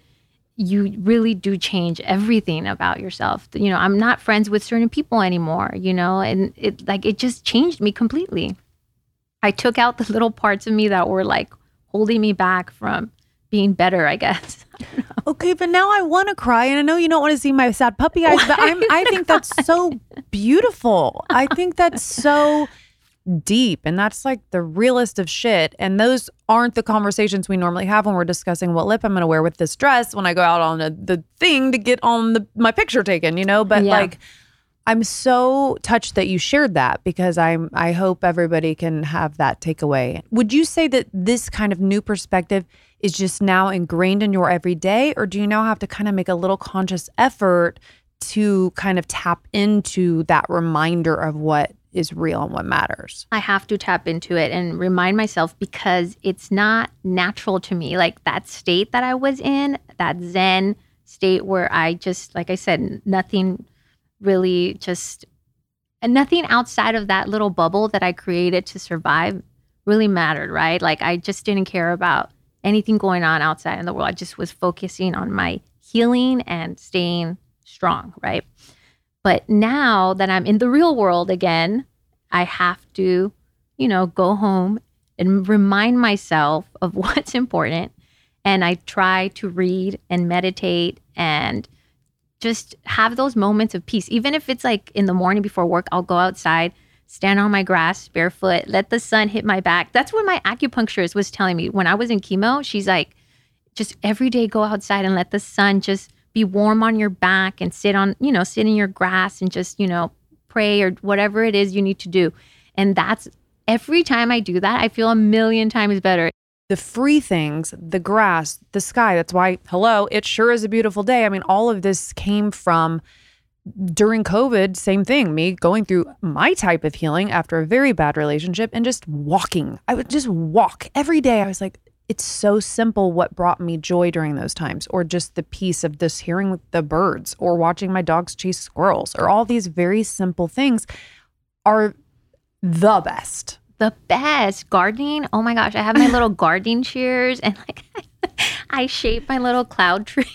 you really do change everything about yourself. You know, I'm not friends with certain people anymore, you know, and it just changed me completely. I took out the little parts of me that were like holding me back from being better, I guess. Okay, but now I want to cry, and I know you don't want to see my sad puppy eyes, but I think that's so beautiful. I think that's so deep, and that's like the realest of shit. And those aren't the conversations we normally have when we're discussing what lip I'm going to wear with this dress when I go out on the thing to get on my picture taken, you know? But like, I'm so touched that you shared that, because I hope everybody can have that takeaway. Would you say that this kind of new perspective is just now ingrained in your everyday, or do you now have to kind of make a little conscious effort to kind of tap into that reminder of what is real and what matters? I have to tap into it and remind myself, because it's not natural to me. Like that state that I was in, that Zen state where I just, like I said, nothing really just, and nothing outside of that little bubble that I created to survive really mattered, right? Like I just didn't care about anything going on outside in the world. I just was focusing on my healing and staying strong, right? But now that I'm in the real world again, I have to, you know, go home and remind myself of what's important. And I try to read and meditate and just have those moments of peace. Even if it's like in the morning before work, I'll go outside, stand on my grass barefoot, let the sun hit my back. That's what my acupuncturist was telling me. When I was in chemo, she's like, just every day go outside and let the sun just be warm on your back and sit on, you know, sit in your grass and just, you know, pray or whatever it is you need to do. And that's every time I do that, I feel a million times better. The free things, the grass, the sky. That's why, hello, it sure is a beautiful day. I mean, all of this came from during COVID, same thing, me going through my type of healing after a very bad relationship and just walking. I would just walk every day. I was like, it's so simple what brought me joy during those times, or just the peace of this hearing the birds or watching my dogs chase squirrels, or all these very simple things are the best. The best. Gardening. Oh my gosh. I have my little gardening shears and like I shape my little cloud trees.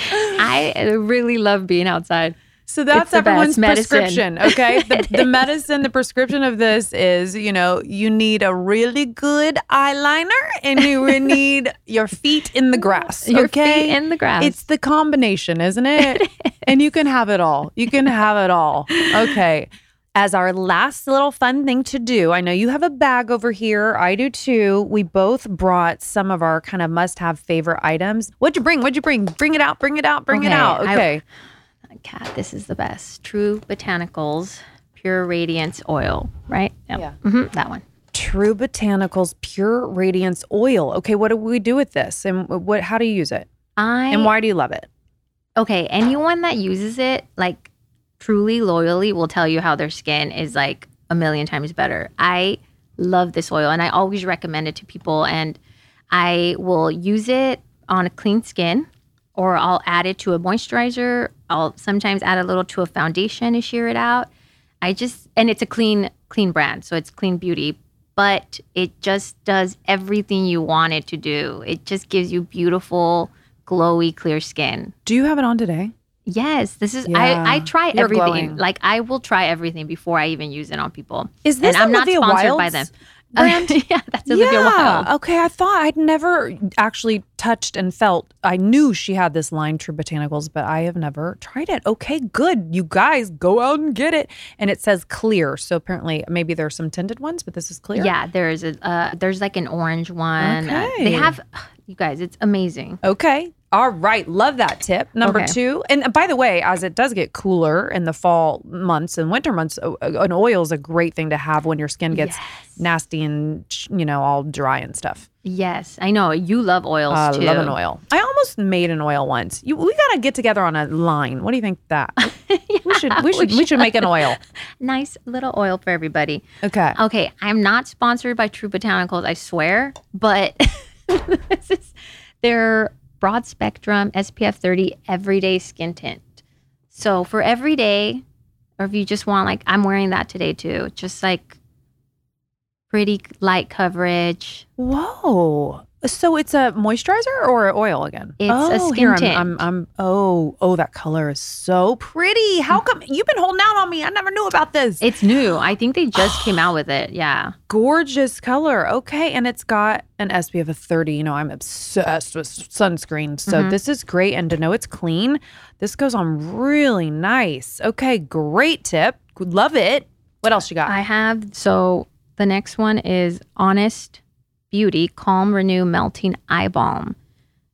I really love being outside. So that's everyone's prescription. Okay. The medicine, the prescription of this is, you know, you need a really good eyeliner and you need your feet in the grass. Okay. Your feet in the grass. It's the combination, isn't it? It is. And you can have it all. You can have it all. Okay. As our last little fun thing to do, I know you have a bag over here. I do too. We both brought some of our kind of must-have favorite items. What'd you bring? Bring it out. Okay. Cat, this is the best. True Botanicals Pure Radiance Oil, right? Yep. Yeah. Mm-hmm, that one. True Botanicals Pure Radiance Oil. Okay, what do we do with this? And how do you use it? And why do you love it? Okay, anyone that uses it, like, truly loyally will tell you how their skin is like a million times better. I love this oil and I always recommend it to people, and I will use it on a clean skin, or I'll add it to a moisturizer. I'll sometimes add a little to a foundation to sheer it out. And it's a clean brand, so it's Clean Beauty, but it just does everything you want it to do. It just gives you beautiful, glowy, clear skin. Do you have it on today? Yes, this is, yeah. I try You're everything. Glowing. Like, I will try everything before I even use it on people. Is this and I'm Olivia not sponsored Wilde's by them. Brand? Yeah, that's Olivia Wilde. Okay, I thought I'd never actually touched and felt. I knew she had this line, True Botanicals, but I have never tried it. Okay, good. You guys, go out and get it. And it says clear, so apparently maybe there are some tinted ones, but this is clear. Yeah, there's like an orange one. Okay. They have, you guys, it's amazing. Okay. All right. Love that tip. Number two. And by the way, as it does get cooler in the fall months and winter months, an oil is a great thing to have when your skin gets nasty and, you know, all dry and stuff. Yes. I know. You love oils, too. I love an oil. I almost made an oil once. We got to get together on a line. What do you think that? Yeah, we should make an oil. Nice little oil for everybody. Okay. I'm not sponsored by True Botanicals, I swear, but they're broad spectrum SPF 30 everyday skin tint. So for every day, or if you just want, like, I'm wearing that today too, just like pretty light coverage. Whoa. So it's a moisturizer or oil again? It's a skin tint. I'm that color is so pretty. How come you've been holding out on me? I never knew about this. It's new. I think they just came out with it. Yeah. Gorgeous color. Okay. And it's got an SPF of 30. You know, I'm obsessed with sunscreen. So this is great. And to know it's clean, this goes on really nice. Okay. Great tip. Love it. What else you got? So the next one is Honest Beauty Calm Renew Melting Eye Balm.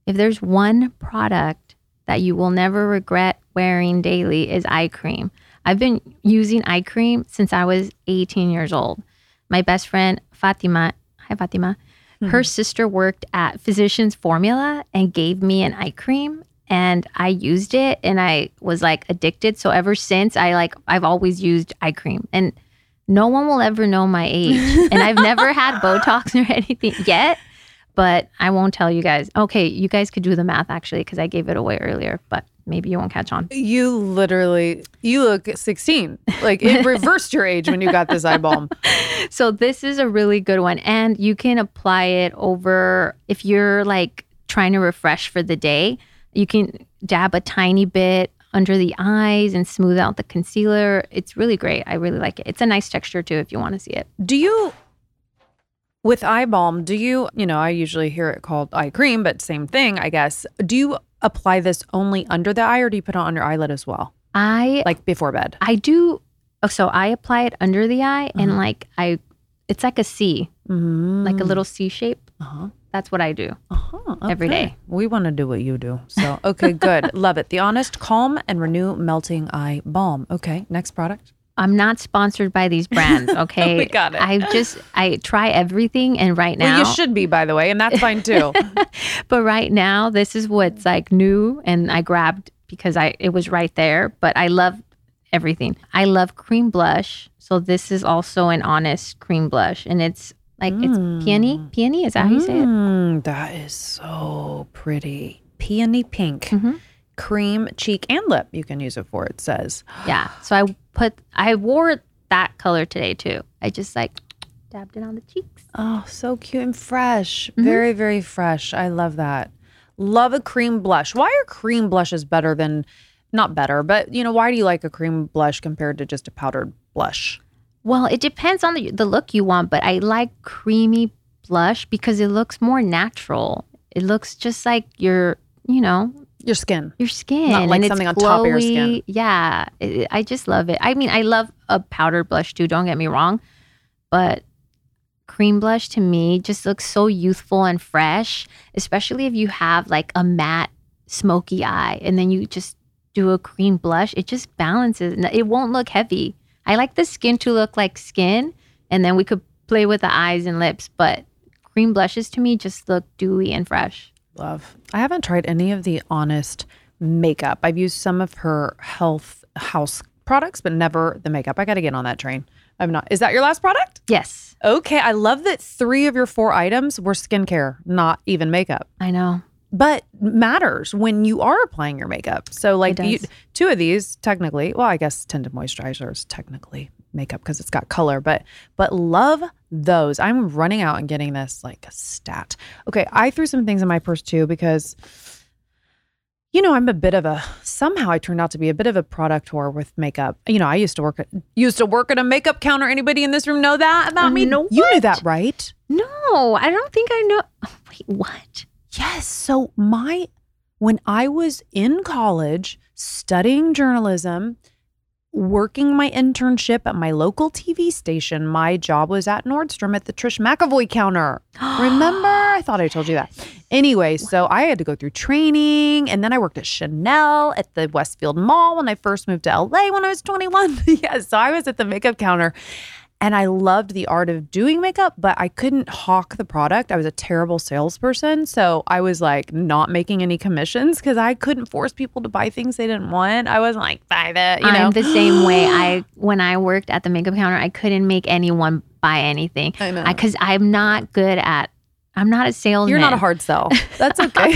If there's one product that you will never regret wearing daily, is eye cream. I've been using eye cream since I was 18 years old. My best friend, Fatima, hi Fatima, her sister worked at Physicians Formula and gave me an eye cream, and I used it and I was like addicted. So ever since, I've always used eye cream, and no one will ever know my age. And I've never had Botox or anything yet, but I won't tell you guys. Okay, you guys could do the math, actually, because I gave it away earlier. But maybe you won't catch on. You look 16. Like, it reversed your age when you got this eye balm. So this is a really good one. And you can apply it over, if you're like trying to refresh for the day, you can dab a tiny bit under the eyes and smooth out the concealer. It's really great. I really like it. It's a nice texture too, if you want to see it. Do you, with eye balm, I usually hear it called eye cream, but same thing, I guess. Do you apply this only under the eye, or do you put it on your eyelid as well? Like before bed. I do. So I apply it under the eye, and it's like a C, like a little C shape. That's what I do every day. We want to do what you do. So, okay, good. Love it. The Honest Calm and Renew Melting Eye Balm. Okay, next product. I'm not sponsored by these brands, okay? We got it. I try everything, and right now. Well, you should be, by the way, and that's fine too. But right now, this is what's like new, and I grabbed because it was right there, but I love everything. I love cream blush. So this is also an Honest cream blush, and it's like it's peony. Peony, is that how you say it? That is so pretty. Peony pink. Cream, cheek, and lip you can use it for, it says. Yeah. So I wore that color today too. I just like dabbed it on the cheeks. Oh, so cute and fresh. Very, very fresh. I love that. Love a cream blush. Why are cream blushes better than, not better, but why do you like a cream blush compared to just a powdered blush? Well, it depends on the look you want, but I like creamy blush because it looks more natural. It looks just like your skin. Your skin. Not like something on top of your skin. Yeah. I just love it. I mean, I love a powdered blush too, don't get me wrong. But cream blush to me just looks so youthful and fresh, especially if you have like a matte, smoky eye and then you just do a cream blush. It just balances. It won't look heavy. I like the skin to look like skin, and then we could play with the eyes and lips, but cream blushes to me just look dewy and fresh. Love. I haven't tried any of the Honest makeup. I've used some of her Health House products, but never the makeup. I got to get on that train. I'm not. Is that your last product? Yes. Okay. I love that 3 of your 4 items were skincare, not even makeup. I know. But matters when you are applying your makeup. So like 2 of these technically, well, I guess tinted moisturizer is technically makeup because it's got color, but love those. I'm running out and getting this like a stat. Okay, I threw some things in my purse too because, I'm a bit of a, somehow I turned out to be a bit of a product whore with makeup. I used to work at a makeup counter. Anybody in this room know that about me? No. You knew that, right? No, I don't think I know. Oh, wait, what? Yes. So when I was in college studying journalism, working my internship at my local TV station, my job was at Nordstrom at the Trish McEvoy counter. Remember? I thought I told you that. Anyway, so I had to go through training, and then I worked at Chanel at the Westfield Mall when I first moved to LA when I was 21. Yes, so I was at the makeup counter. And I loved the art of doing makeup, but I couldn't hawk the product. I was a terrible salesperson. So I was like not making any commissions because I couldn't force people to buy things they didn't want. I wasn't like, buy that, I'm the same way. When I worked at the makeup counter, I couldn't make anyone buy anything. I know. Because I'm not a salesman. You're not a hard sell. That's okay.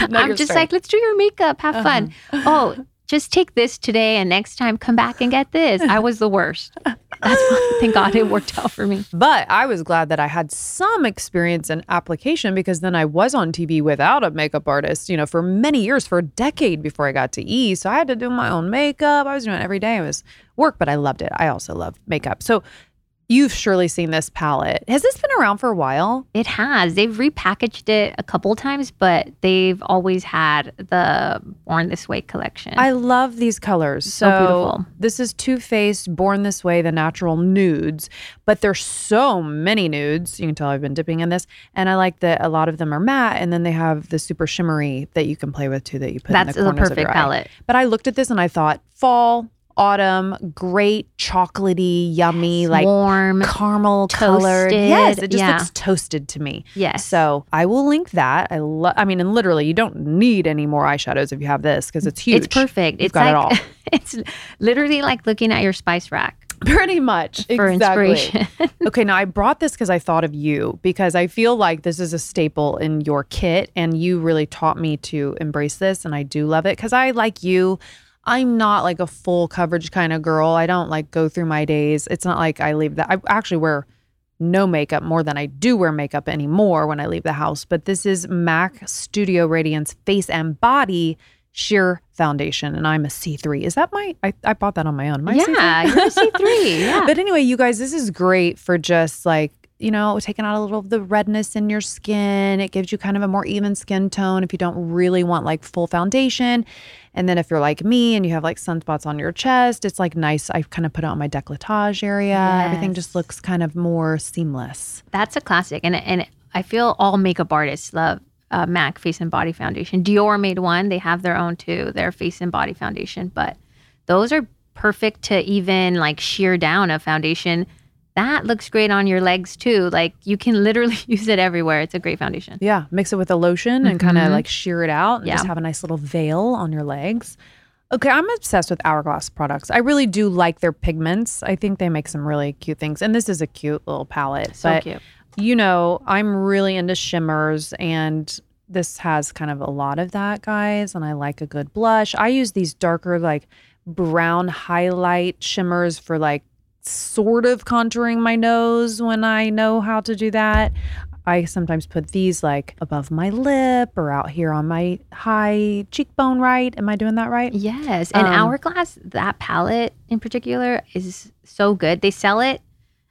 I'm just like, let's do your makeup. Have fun. Oh, just take this today and next time come back and get this. I was the worst. That's why, thank God it worked out for me. But I was glad that I had some experience in application because then I was on TV without a makeup artist, for many years, for a decade before I got to E. So I had to do my own makeup. I was doing it every day. It was work, but I loved it. I also loved makeup. So you've surely seen this palette. Has this been around for a while? It has. They've repackaged it a couple times, but they've always had the Born This Way collection. I love these colors. So beautiful. This is Too Faced Born This Way, the natural nudes, but there's so many nudes. You can tell I've been dipping in this. And I like that a lot of them are matte, and then they have the super shimmery that you can play with too that you put in the corners of your eye. That's the perfect palette. But I looked at this and I thought, fall, autumn, great, chocolatey, yummy, like warm, caramel colored. Yes, it just looks toasted to me. Yes. So I will link that. And literally, you don't need any more eyeshadows if you have this because it's huge. It's perfect. You've got it all. It's literally like looking at your spice rack. Pretty much. For exactly. Inspiration. Okay, now I brought this because I thought of you, because I feel like this is a staple in your kit, and you really taught me to embrace this, and I do love it because I, like you, I'm not like a full coverage kind of girl. I don't like go through my days. It's not like I leave that. I actually wear no makeup more than I do wear makeup anymore when I leave the house. But this is MAC Studio Radiance Face and Body Sheer Foundation, and I'm a C3. Is that my, I bought that on my own. Am I yeah, C3? You're a C3. Yeah. But anyway, you guys, this is great for just like, you know, taking out a little of the redness in your skin. It gives you kind of a more even skin tone if you don't really want like full foundation. And then if you're like me and you have like sunspots on your chest, it's like nice. I kind of put it on my décolletage area. Yes. Everything just looks kind of more seamless. That's a classic. And I feel all makeup artists love MAC Face and Body Foundation. Dior made one. They have their own too, their Face and Body Foundation. But those are perfect to even like sheer down a foundation. That looks great on your legs too. Like you can literally use it everywhere. It's a great foundation. Yeah. Mix it with a lotion and kind of like sheer it out and just have a nice little veil on your legs. Okay. I'm obsessed with Hourglass products. I really do like their pigments. I think they make some really cute things. And this is a cute little palette. So but, cute. You know, I'm really into shimmers, and this has kind of a lot of that, guys. And I like a good blush. I use these darker like brown highlight shimmers for like sort of contouring my nose when I know how to do that. I sometimes put these like above my lip or out here on my high cheekbone, right? Am I doing that right? Yes. And Hourglass, that palette in particular is so good. They sell it.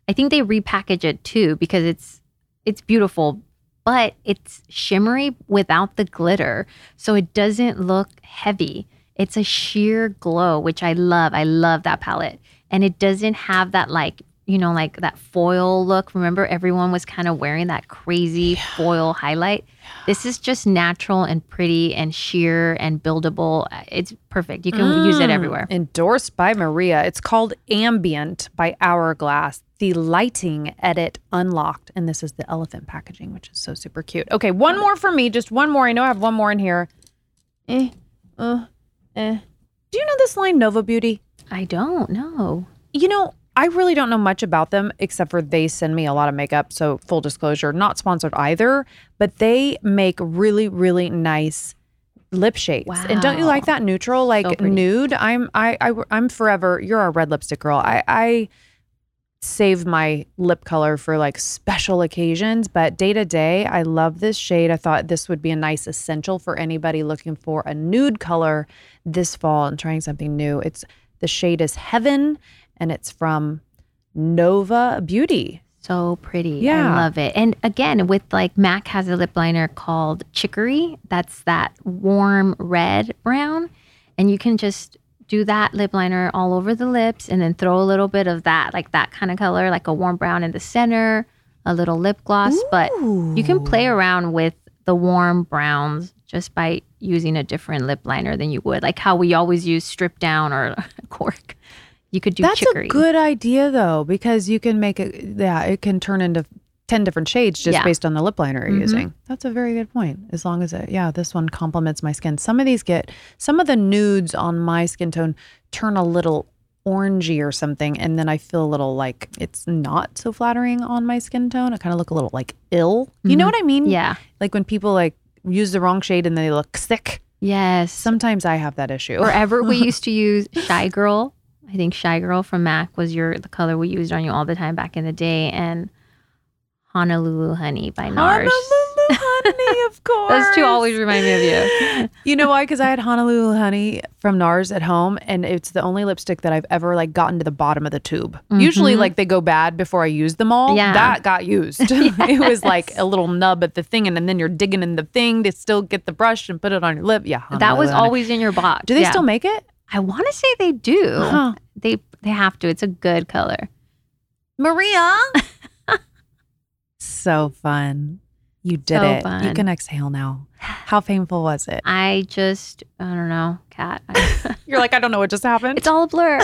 I think they repackage it too because it's beautiful, but it's shimmery without the glitter. So it doesn't look heavy. It's a sheer glow, which I love. I love that palette. And it doesn't have that like, you know, like that foil look. Remember, everyone was kind of wearing that crazy foil highlight. This is just natural and pretty and sheer and buildable. It's perfect. You can use it everywhere. Endorsed by Maria. It's called Ambient by Hourglass. The Lighting Edit Unlocked. And this is the elephant packaging, which is so super cute. Okay, one more for me. Just one more. I know I have one more in here. Do you know this line, Nova Beauty? I don't know. You know, I really don't know much about them except for they send me a lot of makeup. So full disclosure, not sponsored either, but they make really, really nice lip shades. Wow. And don't you like that neutral, like so nude? I'm forever. You're a red lipstick girl. I save my lip color for like special occasions, but day to day, I love this shade. I thought this would be a nice essential for anybody looking for a nude color this fall and trying something new. The shade is Heaven, and it's from Nova Beauty. So pretty. Yeah. I love it. And again, with like MAC has a lip liner called Chicory. That's that warm red brown. And you can just do that lip liner all over the lips and then throw a little bit of that, like that kind of color, like a warm brown in the center, a little lip gloss. Ooh. But you can play around with the warm browns just by using a different lip liner than you would. Like how we always use Strip Down or Cork. You could do Chicory. That's a good idea though, because you can make it, it can turn into 10 different shades just based on the lip liner you're using. That's a very good point. As long as it, this one complements my skin. Some of the nudes on my skin tone turn a little orangey or something. And then I feel a little like it's not so flattering on my skin tone. I kind of look a little like ill. You know what I mean? Yeah. Like when people like, use the wrong shade and then they look sick. Yes. Sometimes I have that issue. Wherever we used to use Shy Girl. I think Shy Girl from MAC was the color we used on you all the time back in the day. And Honolulu Honey by NARS. Honolulu Honey, of course. Those two always remind me of you. You know why? Because I had Honolulu Honey from NARS at home, and it's the only lipstick that I've ever like gotten to the bottom of the tube. Usually like they go bad before I use them all. Yeah. That got used. Yes. It was like a little nub at the thing, and then you're digging in the thing to still get the brush and put it on your lip. Yeah, Honolulu That was Honey. Always in your box. Do they still make it? I want to say they do. Huh. They have to. It's a good color. Maria. So fun. You did it. Fun. You can exhale now. How painful was it? I don't know, Kat. You're like, I don't know what just happened. It's all a blur.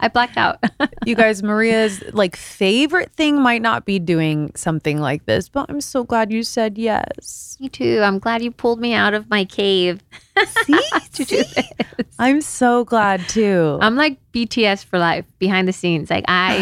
I blacked out. You guys, Maria's like favorite thing might not be doing something like this, but I'm so glad you said yes. Me too. I'm glad you pulled me out of my cave. See? To do this. I'm so glad too. I'm like BTS for life, behind the scenes. Like I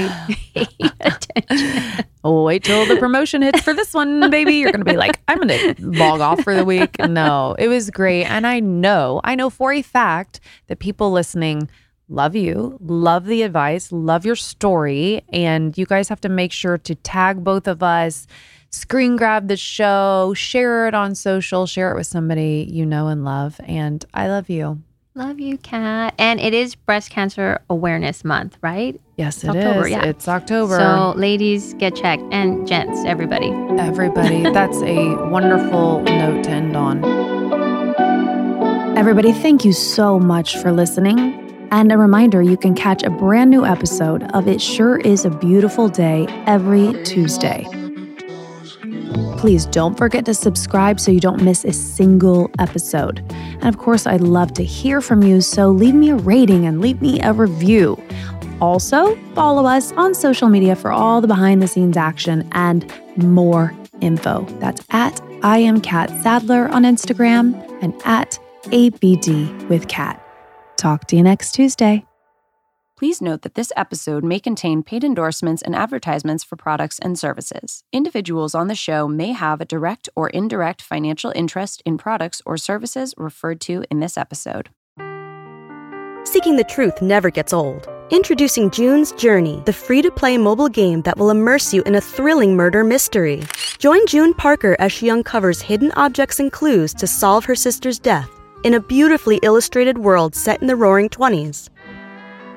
hate attention. Wait till the promotion hits for this one, baby. You're going to be like, I'm going to log off for the week. No, it was great. And I know for a fact that people listening love you, love the advice, love your story. And you guys have to make sure to tag both of us, screen grab the show, share it on social, share it with somebody you know and love. And I love you. Love you, Kat. And it is Breast Cancer Awareness Month, right? Yes, it is. Yeah. It's October. So ladies, get checked. And gents, everybody. Everybody. That's a wonderful note to end on. Everybody, thank you so much for listening. And a reminder, you can catch a brand new episode of It Sure Is a Beautiful Day every Tuesday. Please don't forget to subscribe so you don't miss a single episode. And of course, I'd love to hear from you, so leave me a rating and leave me a review. Also, follow us on social media for all the behind-the-scenes action and more info. That's at I Am Catt Sadler on Instagram and at ABD with Cat. Talk to you next Tuesday. Please note that this episode may contain paid endorsements and advertisements for products and services. Individuals on the show may have a direct or indirect financial interest in products or services referred to in this episode. Seeking the truth never gets old. Introducing June's Journey, the free-to-play mobile game that will immerse you in a thrilling murder mystery. Join June Parker as she uncovers hidden objects and clues to solve her sister's death in a beautifully illustrated world set in the roaring 20s.